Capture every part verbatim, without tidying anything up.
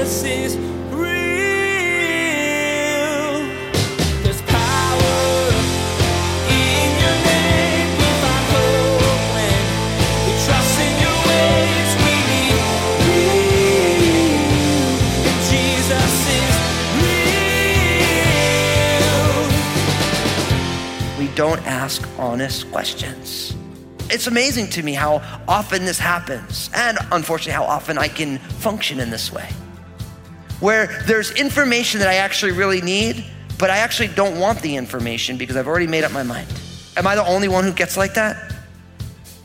Jesus is real. There's power in your name. We find hope when we trust in your ways. We need real. And Jesus is real. We don't ask honest questions. It's amazing to me how often this happens, and unfortunately how often I can function in this way, where there's information that I actually really need, but I actually don't want the information because I've already made up my mind. Am I the only one who gets like that?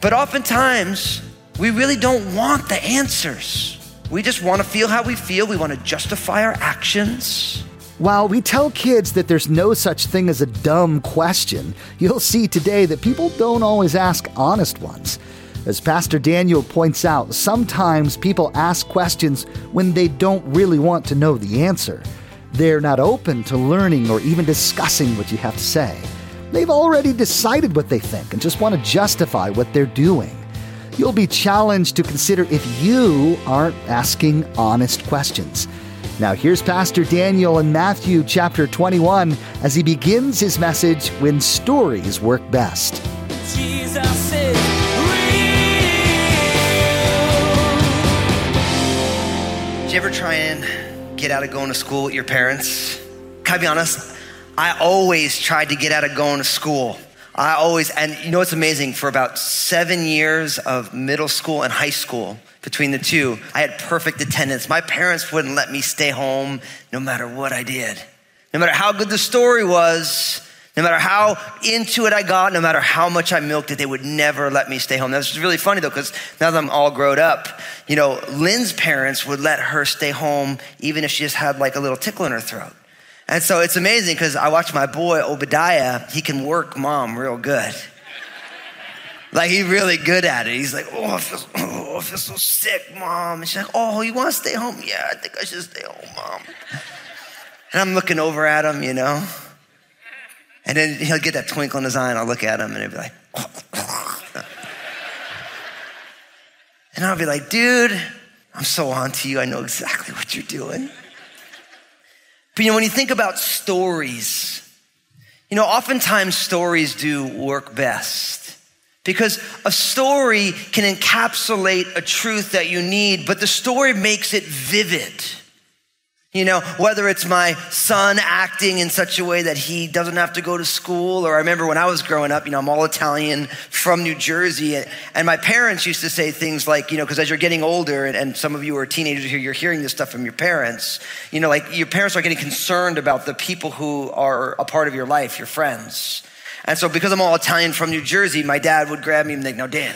But oftentimes, we really don't want the answers. We just want to feel how we feel. We want to justify our actions. While we tell kids that there's no such thing as a dumb question, you'll see today that people don't always ask honest ones. As Pastor Daniel points out, sometimes people ask questions when they don't really want to know the answer. They're not open to learning or even discussing what you have to say. They've already decided what they think and just want to justify what they're doing. You'll be challenged to consider if you aren't asking honest questions. Now here's Pastor Daniel in Matthew chapter twenty-one as he begins his message, When Stories Work Best. Jesus is real. Did you ever try and get out of going to school with your parents? Can I be honest? I always tried to get out of going to school. I always, and you know what's amazing? For about seven years of middle school and high school, between the two, I had perfect attendance. My parents wouldn't let me stay home no matter what I did. No matter how good the story was, no matter how into it I got, no matter how much I milked it, they would never let me stay home. That's really funny though, because now that I'm all grown up, you know, Lynn's parents would let her stay home even if she just had like a little tickle in her throat. And so it's amazing because I watch my boy Obadiah, he can work mom real good. Like, he's really good at it. He's like, oh I, feel, oh, I feel so sick, Mom. And she's like, oh, you want to stay home? Yeah, I think I should stay home, Mom. And I'm looking over at him, you know. And then he'll get that twinkle in his eye, and I'll look at him, and he'll be like, oh. And I'll be like, dude, I'm so on to you. I know exactly what you're doing. But, you know, when you think about stories, you know, oftentimes stories do work best. Because a story can encapsulate a truth that you need, but the story makes it vivid. You know, whether it's my son acting in such a way that he doesn't have to go to school, or I remember when I was growing up, you know, I'm all Italian from New Jersey, and my parents used to say things like, you know, because as you're getting older, and some of you are teenagers here, you're hearing this stuff from your parents, you know, like your parents are getting concerned about the people who are a part of your life, your friends. And so because I'm all Italian from New Jersey, my dad would grab me and be like, now, Dan,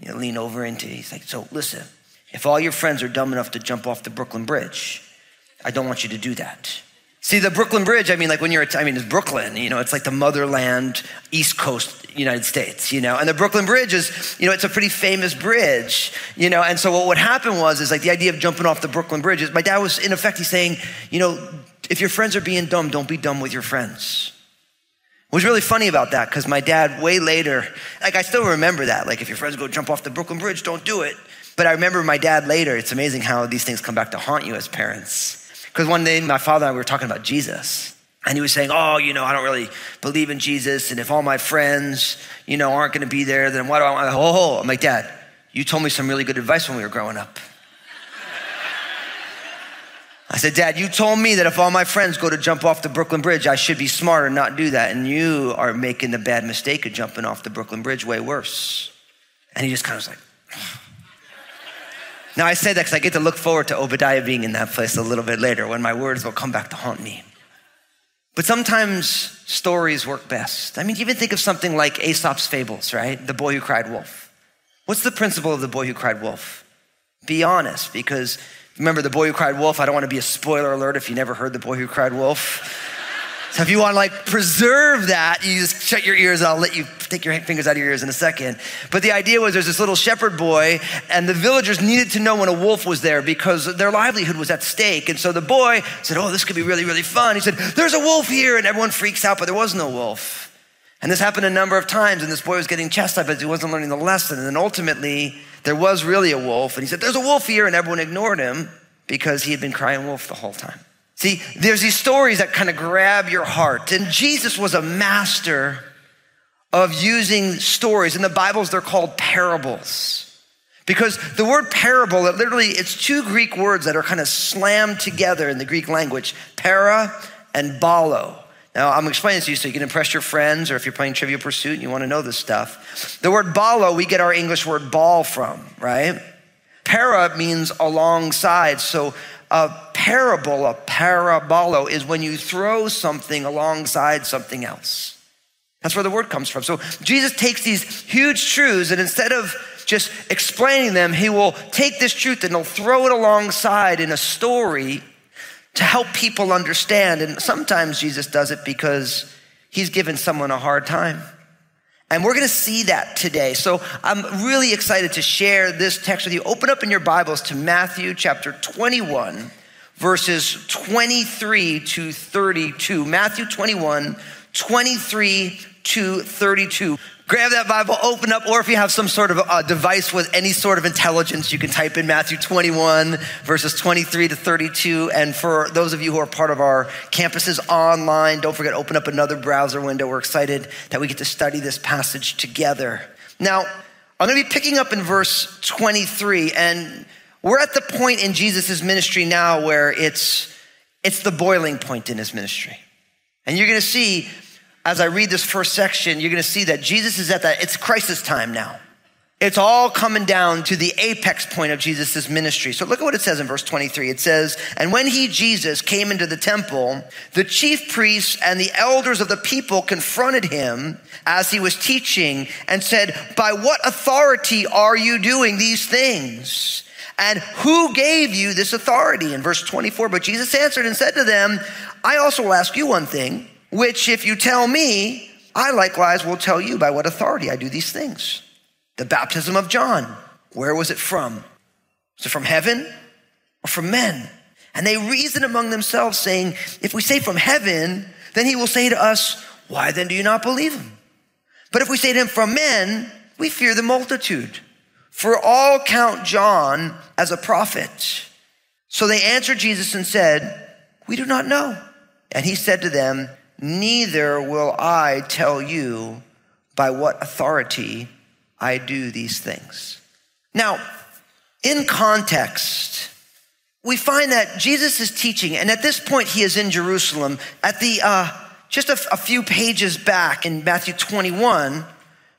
you know, lean over into it. He's like, so listen, if all your friends are dumb enough to jump off the Brooklyn Bridge, I don't want you to do that. See, the Brooklyn Bridge, I mean, like when you're, I mean, it's Brooklyn, you know, it's like the motherland, East Coast United States, you know, and the Brooklyn Bridge is, you know, it's a pretty famous bridge, you know, and so what would happen was, is like the idea of jumping off the Brooklyn Bridge is my dad was in effect, he's saying, you know, if your friends are being dumb, don't be dumb with your friends. What's really funny about that, because my dad way later, like I still remember that, like if your friends go jump off the Brooklyn Bridge, don't do it. But I remember my dad later, it's amazing how these things come back to haunt you as parents. Because one day my father and I were talking about Jesus and he was saying, oh, you know, I don't really believe in Jesus. And if all my friends, you know, aren't going to be there, then why do I want to, oh, I'm like, Dad, you told me some really good advice when we were growing up. I said, Dad, you told me that if all my friends go to jump off the Brooklyn Bridge, I should be smart and not do that. And you are making the bad mistake of jumping off the Brooklyn Bridge way worse. And he just kind of was like, oh. Now I say that because I get to look forward to Obadiah being in that place a little bit later when my words will come back to haunt me. But sometimes stories work best. I mean, even think of something like Aesop's Fables, right? The Boy Who Cried Wolf. What's the principle of The Boy Who Cried Wolf? Be honest, because remember The Boy Who Cried Wolf? I don't want to be a spoiler alert if you never heard The Boy Who Cried Wolf. So if you want to like preserve that, you just shut your ears. I'll let you take your fingers out of your ears in a second. But the idea was there's this little shepherd boy and the villagers needed to know when a wolf was there because their livelihood was at stake. And so the boy said, oh, this could be really, really fun. He said, there's a wolf here. And everyone freaks out, but there was no wolf. And this happened a number of times. And this boy was getting chastised, but he wasn't learning the lesson. And then ultimately, there was really a wolf. And he said, there's a wolf here. And everyone ignored him because he had been crying wolf the whole time. See, there's these stories that kind of grab your heart. And Jesus was a master of using stories. In the Bibles, they're called parables. Because the word parable, it literally, it's two Greek words that are kind of slammed together in the Greek language. Para and balo. Now, I'm explaining this to you so you can impress your friends, or if you're playing Trivial Pursuit and you want to know this stuff. The word balo, we get our English word ball from, right? Para means alongside. So a parable, a parabolo, is when you throw something alongside something else. That's where the word comes from. So Jesus takes these huge truths, and instead of just explaining them, he will take this truth and he'll throw it alongside in a story to help people understand. And sometimes Jesus does it because he's giving someone a hard time. And we're going to see that today. So I'm really excited to share this text with you. Open up in your Bibles to Matthew chapter twenty-one, verses twenty-three to thirty-two. Matthew twenty-one, twenty-three to thirty-two. Grab that Bible, open up, or if you have some sort of a device with any sort of intelligence, you can type in Matthew twenty-one, verses twenty-three to thirty-two. And for those of you who are part of our campuses online, don't forget to open up another browser window. We're excited that we get to study this passage together. Now, I'm going to be picking up in verse twenty-three, and we're at the point in Jesus' ministry now where it's, it's the boiling point in his ministry. And you're going to see, as I read this first section, you're going to see that Jesus is at that, it's crisis time now. It's all coming down to the apex point of Jesus' ministry. So look at what it says in verse twenty-three. It says, and when he, Jesus, came into the temple, the chief priests and the elders of the people confronted him as he was teaching and said, by what authority are you doing these things? And who gave you this authority? In verse twenty-four, but Jesus answered and said to them, I also will ask you one thing, which if you tell me, I likewise will tell you by what authority I do these things. The baptism of John, where was it from? Was it from heaven or from men? And they reasoned among themselves, saying, if we say from heaven, then he will say to us, why then do you not believe him? But if we say to him from men, we fear the multitude, for all count John as a prophet. So they answered Jesus and said, we do not know. And he said to them, neither will I tell you by what authority I do these things. Now, in context, we find that Jesus is teaching, and at this point, he is in Jerusalem. At the uh, just a, a few pages back in Matthew twenty-one,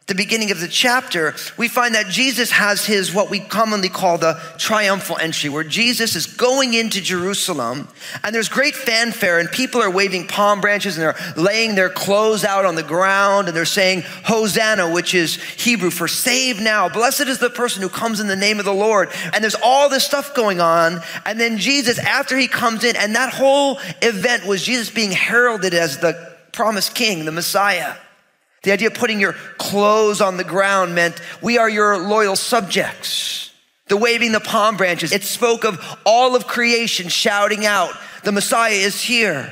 the beginning of the chapter, we find that Jesus has his, what we commonly call the triumphal entry, where Jesus is going into Jerusalem, and there's great fanfare, and people are waving palm branches, and they're laying their clothes out on the ground, and they're saying, Hosanna, which is Hebrew for save now. Blessed is the person who comes in the name of the Lord. And there's all this stuff going on. And then Jesus, after he comes in, and that whole event was Jesus being heralded as the promised king, the Messiah. The idea of putting your clothes on the ground meant we are your loyal subjects. The waving the palm branches, it spoke of all of creation shouting out, the Messiah is here.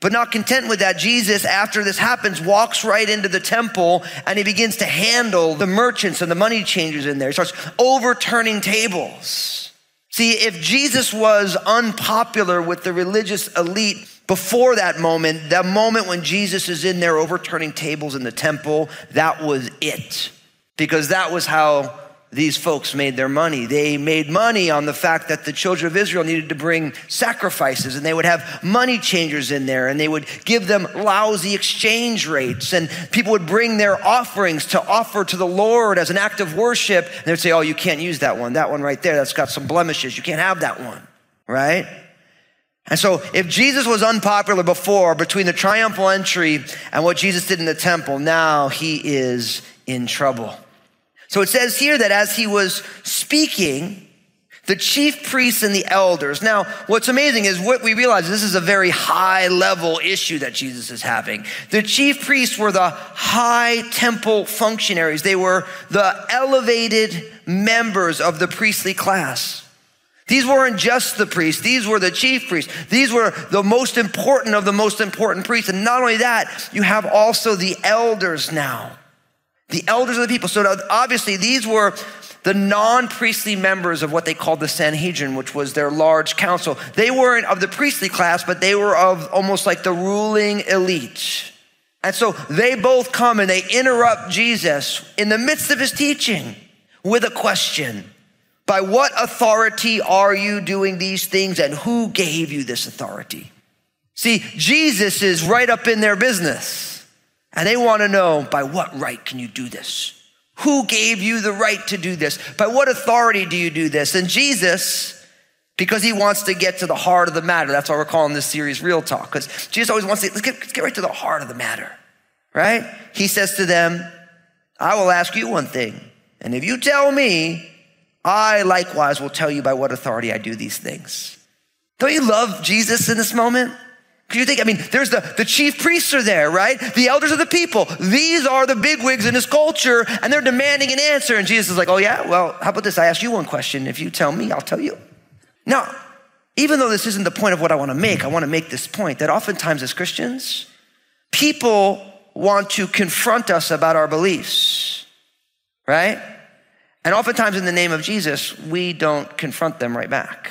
But not content with that, Jesus, after this happens, walks right into the temple and he begins to handle the merchants and the money changers in there. He starts overturning tables. See, if Jesus was unpopular with the religious elite, before that moment, that moment when Jesus is in there overturning tables in the temple, that was it. Because that was how these folks made their money. They made money on the fact that the children of Israel needed to bring sacrifices, and they would have money changers in there, and they would give them lousy exchange rates, and people would bring their offerings to offer to the Lord as an act of worship, and they'd say, oh, you can't use that one. That one right there, that's got some blemishes. You can't have that one, right? And so if Jesus was unpopular before, between the triumphal entry and what Jesus did in the temple, now he is in trouble. So it says here that as he was speaking, the chief priests and the elders. Now, what's amazing is what we realize, this is a very high level issue that Jesus is having. The chief priests were the high temple functionaries. They were the elevated members of the priestly class. These weren't just the priests. These were the chief priests. These were the most important of the most important priests. And not only that, you have also the elders now. The elders of the people. So obviously these were the non-priestly members of what they called the Sanhedrin, which was their large council. They weren't of the priestly class, but they were of almost like the ruling elite. And so they both come and they interrupt Jesus in the midst of his teaching with a question. By what authority are you doing these things, and who gave you this authority? See, Jesus is right up in their business, and they want to know, by what right can you do this? Who gave you the right to do this? By what authority do you do this? And Jesus, because he wants to get to the heart of the matter, that's why we're calling this series Real Talk, because Jesus always wants to, let's get, let's get right to the heart of the matter, right? He says to them, I will ask you one thing, and if you tell me, I likewise will tell you by what authority I do these things. Don't you love Jesus in this moment? Because you think, I mean, there's the, the chief priests are there, right? The elders of the people. These are the bigwigs in this culture, and they're demanding an answer. And Jesus is like, oh yeah, well, how about this? I asked you one question. If you tell me, I'll tell you. Now, even though this isn't the point of what I want to make, I want to make this point that oftentimes as Christians, people want to confront us about our beliefs, right? And oftentimes in the name of Jesus, we don't confront them right back.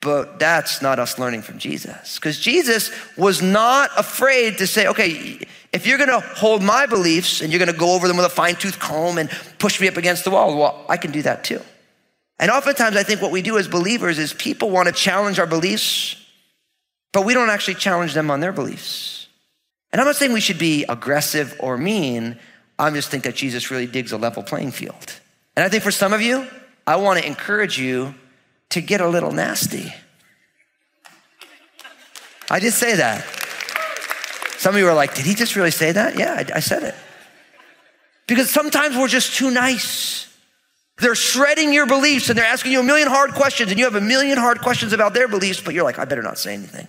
But that's not us learning from Jesus. Because Jesus was not afraid to say, okay, if you're gonna hold my beliefs and you're gonna go over them with a fine-tooth comb and push me up against the wall, well, I can do that too. And oftentimes I think what we do as believers is people wanna challenge our beliefs, but we don't actually challenge them on their beliefs. And I'm not saying we should be aggressive or mean. I just think that Jesus really digs a level playing field. And I think for some of you, I want to encourage you to get a little nasty. I did say that. Some of you are like, did he just really say that? Yeah, I, I said it. Because sometimes we're just too nice. They're shredding your beliefs and they're asking you a million hard questions, and you have a million hard questions about their beliefs, but you're like, I better not say anything.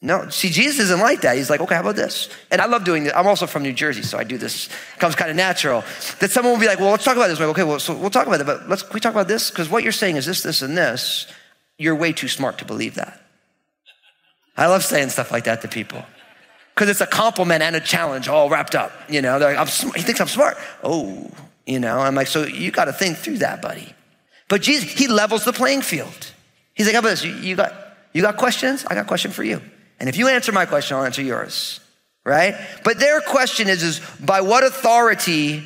No, see, Jesus isn't like that. He's like, okay, how about this? And I love doing this. I'm also from New Jersey, so I do this. It comes kind of natural. That someone will be like, well, let's talk about this. I'm like, okay, well, so we'll talk about it, but let's, can we talk about this? Because what you're saying is this, this, and this. You're way too smart to believe that. I love saying stuff like that to people. Because it's a compliment and a challenge all wrapped up. You know, they're like, I'm sm- he thinks I'm smart. Oh, you know, I'm like, so you got to think through that, buddy. But Jesus, he levels the playing field. He's like, how about this? You, you got, you got questions? I got a question for you. And if you answer my question, I'll answer yours, right? But their question is, is by what authority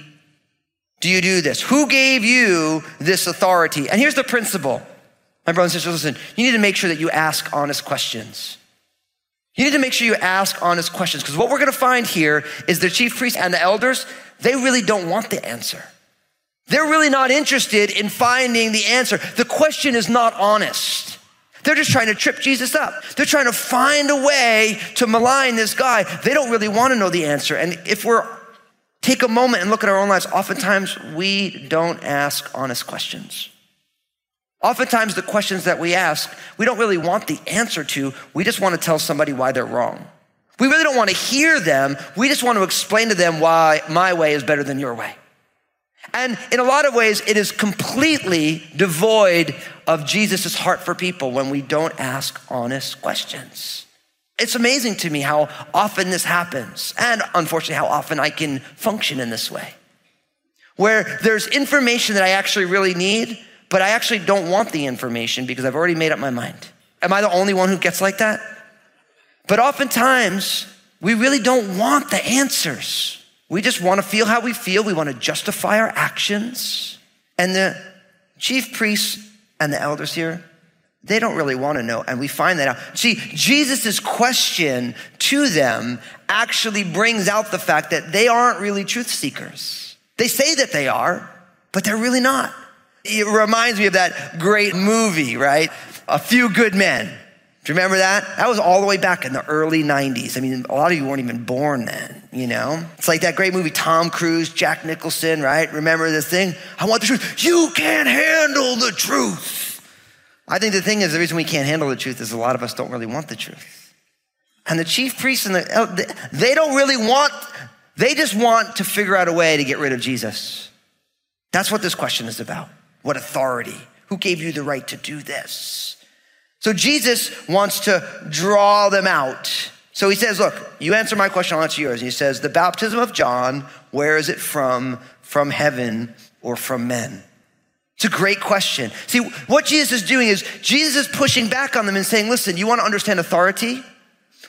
do you do this? Who gave you this authority? And here's the principle. My brothers and sisters, listen, you need to make sure that you ask honest questions. You need to make sure you ask honest questions, because what we're gonna find here is the chief priests and the elders, they really don't want the answer. They're really not interested in finding the answer. The question is not honest. They're just trying to trip Jesus up. They're trying to find a way to malign this guy. They don't really want to know the answer. And if we're, take a moment and look at our own lives, oftentimes we don't ask honest questions. Oftentimes the questions that we ask, we don't really want the answer to. We just want to tell somebody why they're wrong. We really don't want to hear them. We just want to explain to them why my way is better than your way. And in a lot of ways, it is completely devoid of Jesus' heart for people when we don't ask honest questions. It's amazing to me how often this happens, and unfortunately how often I can function in this way, where there's information that I actually really need, but I actually don't want the information because I've already made up my mind. Am I the only one who gets like that? But oftentimes, we really don't want the answers. We just want to feel how we feel. We want to justify our actions. And the chief priests and the elders here, they don't really want to know. And we find that out. See, Jesus' question to them actually brings out the fact that they aren't really truth seekers. They say that they are, but they're really not. It reminds me of that great movie, right? A Few Good Men. Do you remember that? That was all the way back in the early nineties. I mean, a lot of you weren't even born then, you know? It's like that great movie, Tom Cruise, Jack Nicholson, right? Remember this thing? I want the truth. You can't handle the truth. I think the thing is, the reason we can't handle the truth is a lot of us don't really want the truth. And the chief priests, and the, they don't really want, they just want to figure out a way to get rid of Jesus. That's what this question is about. What authority? Who gave you the right to do this? So Jesus wants to draw them out. So he says, look, you answer my question, I'll answer yours. And he says, the baptism of John, where is it from? From heaven or from men? It's a great question. See, what Jesus is doing is Jesus is pushing back on them and saying, listen, you want to understand authority?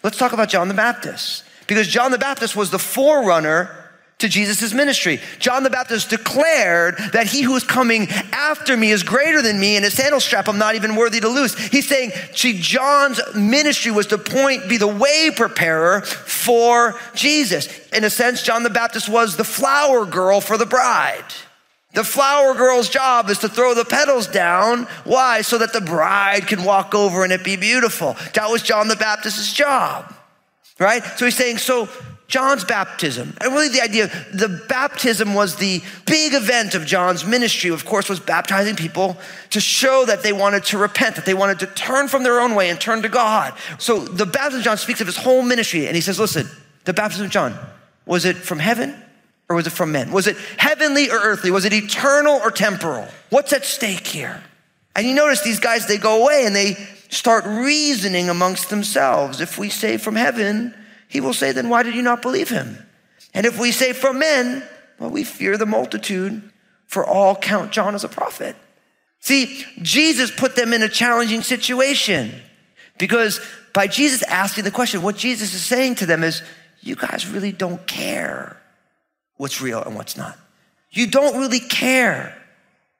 Let's talk about John the Baptist. Because John the Baptist was the forerunner to Jesus' ministry. John the Baptist declared that he who is coming after me is greater than me, and his sandal strap I'm not even worthy to loose. He's saying, see, John's ministry was to point, be the way preparer for Jesus. In a sense, John the Baptist was the flower girl for the bride. The flower girl's job is to throw the petals down. Why? So that the bride can walk over and it be beautiful. That was John the Baptist's job, right? So he's saying, so John's baptism, and really the idea, the baptism was the big event of John's ministry, of course, was baptizing people to show that they wanted to repent, that they wanted to turn from their own way and turn to God. So the baptism of John speaks of his whole ministry. And he says, listen, the baptism of John, was it from heaven or was it from men? Was it heavenly or earthly? Was it eternal or temporal? What's at stake here? And you notice these guys, they go away and they start reasoning amongst themselves. If we say from heaven, he will say, then why did you not believe him? And if we say from men, well, we fear the multitude, for all count John as a prophet. See, Jesus put them in a challenging situation, because by Jesus asking the question, what Jesus is saying to them is, you guys really don't care what's real and what's not. You don't really care.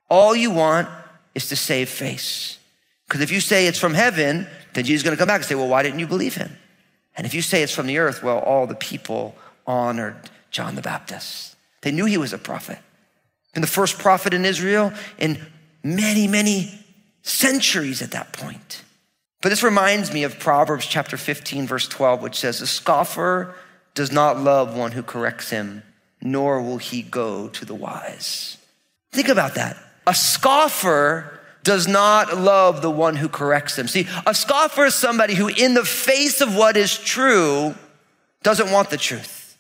All you want is to save face. Because if you say it's from heaven, then Jesus is going to come back and say, well, why didn't you believe him? And if you say it's from the earth, well, all the people honored John the Baptist. They knew he was a prophet. And the first prophet in Israel in many, many centuries at that point. But this reminds me of Proverbs chapter fifteen, verse twelve, which says, a scoffer does not love one who corrects him, nor will he go to the wise. Think about that. A scoffer does not love the one who corrects them. See, a scoffer is somebody who, in the face of what is true, doesn't want the truth.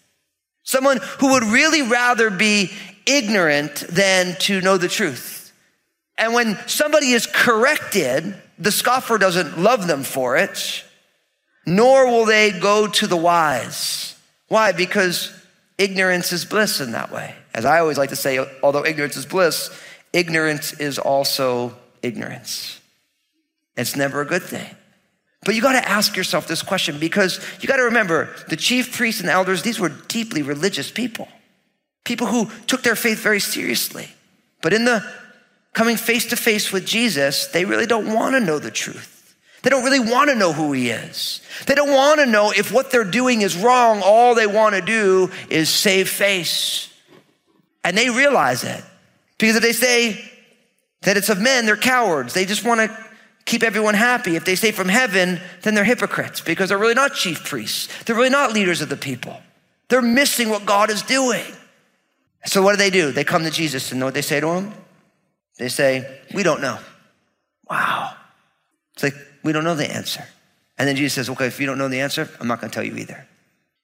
Someone who would really rather be ignorant than to know the truth. And when somebody is corrected, the scoffer doesn't love them for it, nor will they go to the wise. Why? Because ignorance is bliss in that way. As I always like to say, although ignorance is bliss, ignorance is also ignorance. It's never a good thing. But you got to ask yourself this question, because you got to remember the chief priests and elders, these were deeply religious people, people who took their faith very seriously. But in the coming face to face with Jesus, they really don't want to know the truth. They don't really want to know who he is. They don't want to know if what they're doing is wrong. All they want to do is save face. And they realize it. Because if they say that it's of men, they're cowards. They just want to keep everyone happy. If they say from heaven, then they're hypocrites, because they're really not chief priests. They're really not leaders of the people. They're missing what God is doing. So what do they do? They come to Jesus, and know what they say to him? They say, we don't know. Wow. It's like, we don't know the answer. And then Jesus says, okay, if you don't know the answer, I'm not going to tell you either.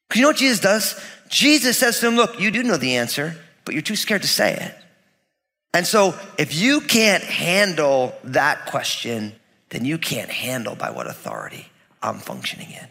Because you know what Jesus does? Jesus says to them, look, you do know the answer, but you're too scared to say it. And so if you can't handle that question, then you can't handle by what authority I'm functioning in.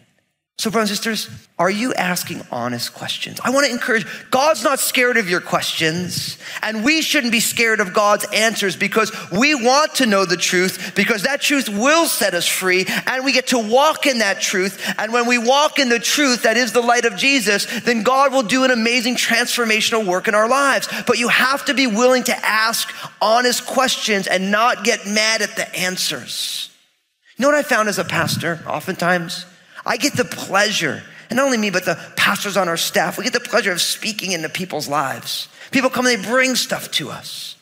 So brothers and sisters, are you asking honest questions? I want to encourage, God's not scared of your questions, and we shouldn't be scared of God's answers, because we want to know the truth, because that truth will set us free, and we get to walk in that truth. And when we walk in the truth that is the light of Jesus, then God will do an amazing transformational work in our lives. But you have to be willing to ask honest questions and not get mad at the answers. You know what I found as a pastor oftentimes? I get the pleasure, and not only me, but the pastors on our staff, we get the pleasure of speaking into people's lives. People come and they bring stuff to us.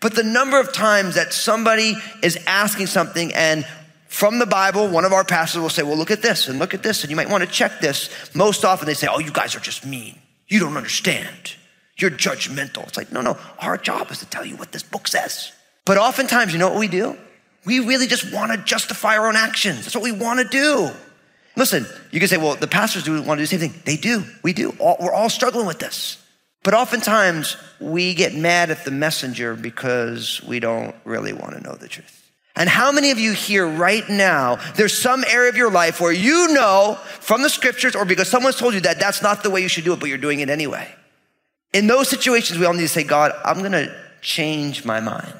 But the number of times that somebody is asking something, and from the Bible, one of our pastors will say, well, look at this and look at this, and you might want to check this. Most often they say, oh, you guys are just mean. You don't understand. You're judgmental. It's like, no, no, our job is to tell you what this book says. But oftentimes, you know what we do? We really just want to justify our own actions. That's what we want to do. Listen, you can say, well, the pastors do want to do the same thing. They do. We do. All, we're all struggling with this. But oftentimes, we get mad at the messenger because we don't really want to know the truth. And how many of you here right now, there's some area of your life where you know from the scriptures, or because someone's told you that that's not the way you should do it, but you're doing it anyway. In those situations, we all need to say, God, I'm going to change my mind.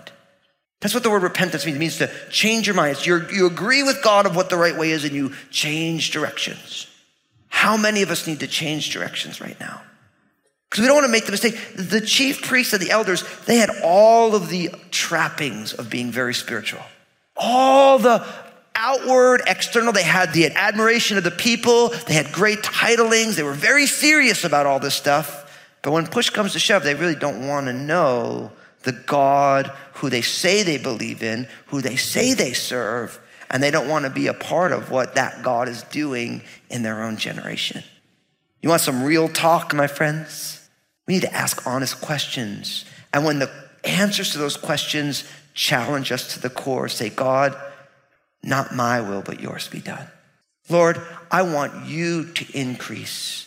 That's what the word repentance means. It means to change your mind. It's your, you agree with God of what the right way is and you change directions. How many of us need to change directions right now? Because we don't want to make the mistake. The chief priests and the elders, they had all of the trappings of being very spiritual. All the outward, external, they had the admiration of the people. They had great titlings. They were very serious about all this stuff. But when push comes to shove, they really don't want to know the God who they say they believe in, who they say they serve, and they don't want to be a part of what that God is doing in their own generation. You want some real talk, my friends? We need to ask honest questions. And when the answers to those questions challenge us to the core, say, God, not my will, but yours be done. Lord, I want you to increase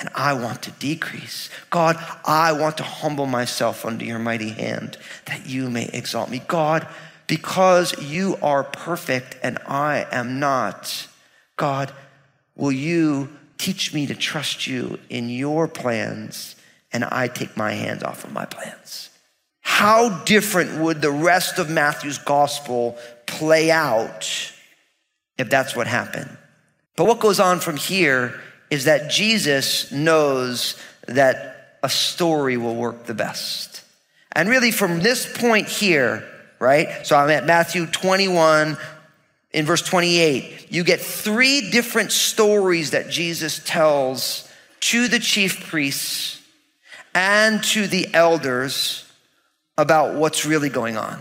and I want to decrease. God, I want to humble myself under your mighty hand that you may exalt me. God, because you are perfect and I am not, God, will you teach me to trust you in your plans and I take my hands off of my plans? How different would the rest of Matthew's gospel play out if that's what happened? But what goes on from here is that Jesus knows that a story will work the best. And really from this point here, right? So I'm at Matthew twenty-one, in verse twenty-eight, you get three different stories that Jesus tells to the chief priests and to the elders about what's really going on.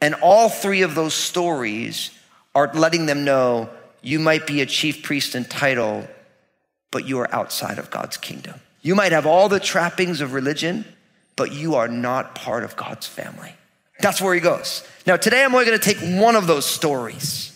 And all three of those stories are letting them know you might be a chief priest in title, but you are outside of God's kingdom. You might have all the trappings of religion, but you are not part of God's family. That's where he goes. Now, today I'm only going to take one of those stories,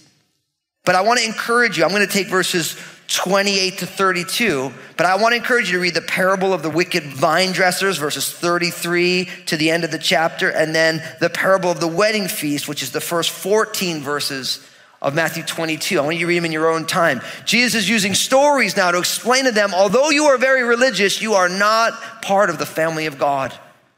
but I want to encourage you. I'm going to take verses twenty-eight to thirty-two, but I want to encourage you to read the parable of the wicked vine dressers, verses thirty-three to the end of the chapter, and then the parable of the wedding feast, which is the first fourteen verses of Matthew twenty-two. I want you to read them in your own time. Jesus is using stories now to explain to them, although you are very religious, you are not part of the family of God.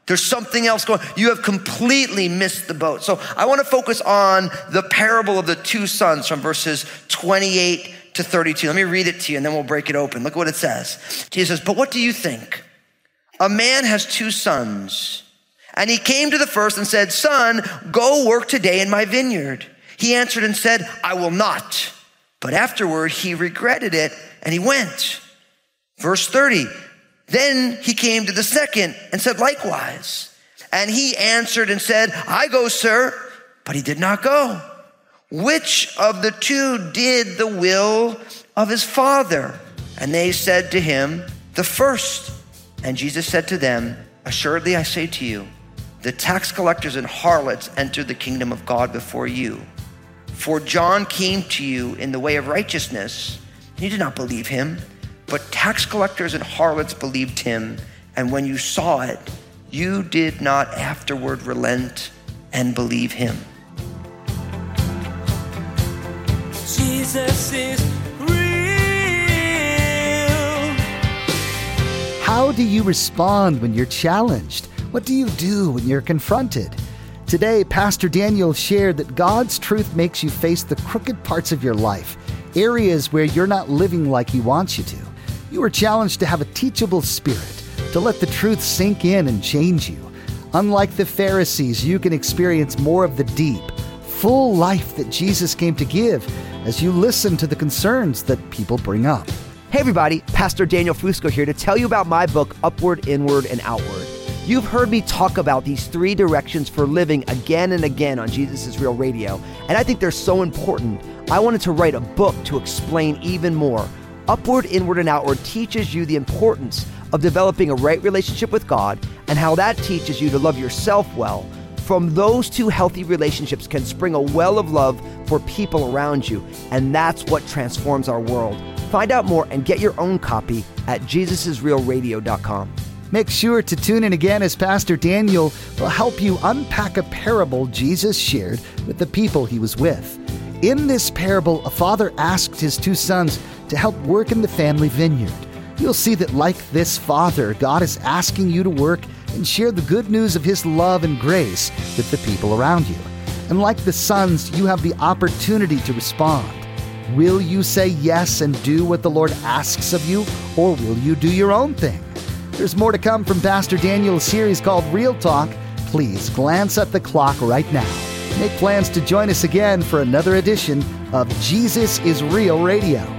There's something else going on. You have completely missed the boat. So I want to focus on the parable of the two sons from verses twenty-eight to thirty-two. Let me read it to you and then we'll break it open. Look what it says. Jesus says, but what do you think? A man has two sons, and he came to the first and said, son, go work today in my vineyard. He answered and said, I will not. But afterward, he regretted it and he went. Verse thirty. Then he came to the second and said likewise. And he answered and said, I go, sir. But he did not go. Which of the two did the will of his father? And they said to him, the first. And Jesus said to them, assuredly I say to you, the tax collectors and harlots entered the kingdom of God before you. For John came to you in the way of righteousness, and you did not believe him. But tax collectors and harlots believed him, and when you saw it, you did not afterward relent and believe him. Jesus is real. How do you respond when you're challenged? What do you do when you're confronted? Today, Pastor Daniel shared that God's truth makes you face the crooked parts of your life, areas where you're not living like he wants you to. You are challenged to have a teachable spirit, to let the truth sink in and change you. Unlike the Pharisees, you can experience more of the deep, full life that Jesus came to give as you listen to the concerns that people bring up. Hey everybody, Pastor Daniel Fusco here to tell you about my book, Upward, Inward, and Outward. You've heard me talk about these three directions for living again and again on Jesus is Real Radio, and I think they're so important. I wanted to write a book to explain even more. Upward, Inward, and Outward teaches you the importance of developing a right relationship with God and how that teaches you to love yourself well. From those two healthy relationships can spring a well of love for people around you, and that's what transforms our world. Find out more and get your own copy at jesus is real radio dot com. Make sure to tune in again as Pastor Daniel will help you unpack a parable Jesus shared with the people he was with. In this parable, a father asked his two sons to help work in the family vineyard. You'll see that like this father, God is asking you to work and share the good news of his love and grace with the people around you. And like the sons, you have the opportunity to respond. Will you say yes and do what the Lord asks of you, or will you do your own thing? There's more to come from Pastor Daniel's series called Real Talk. Please glance at the clock right now. Make plans to join us again for another edition of Jesus is Real Radio.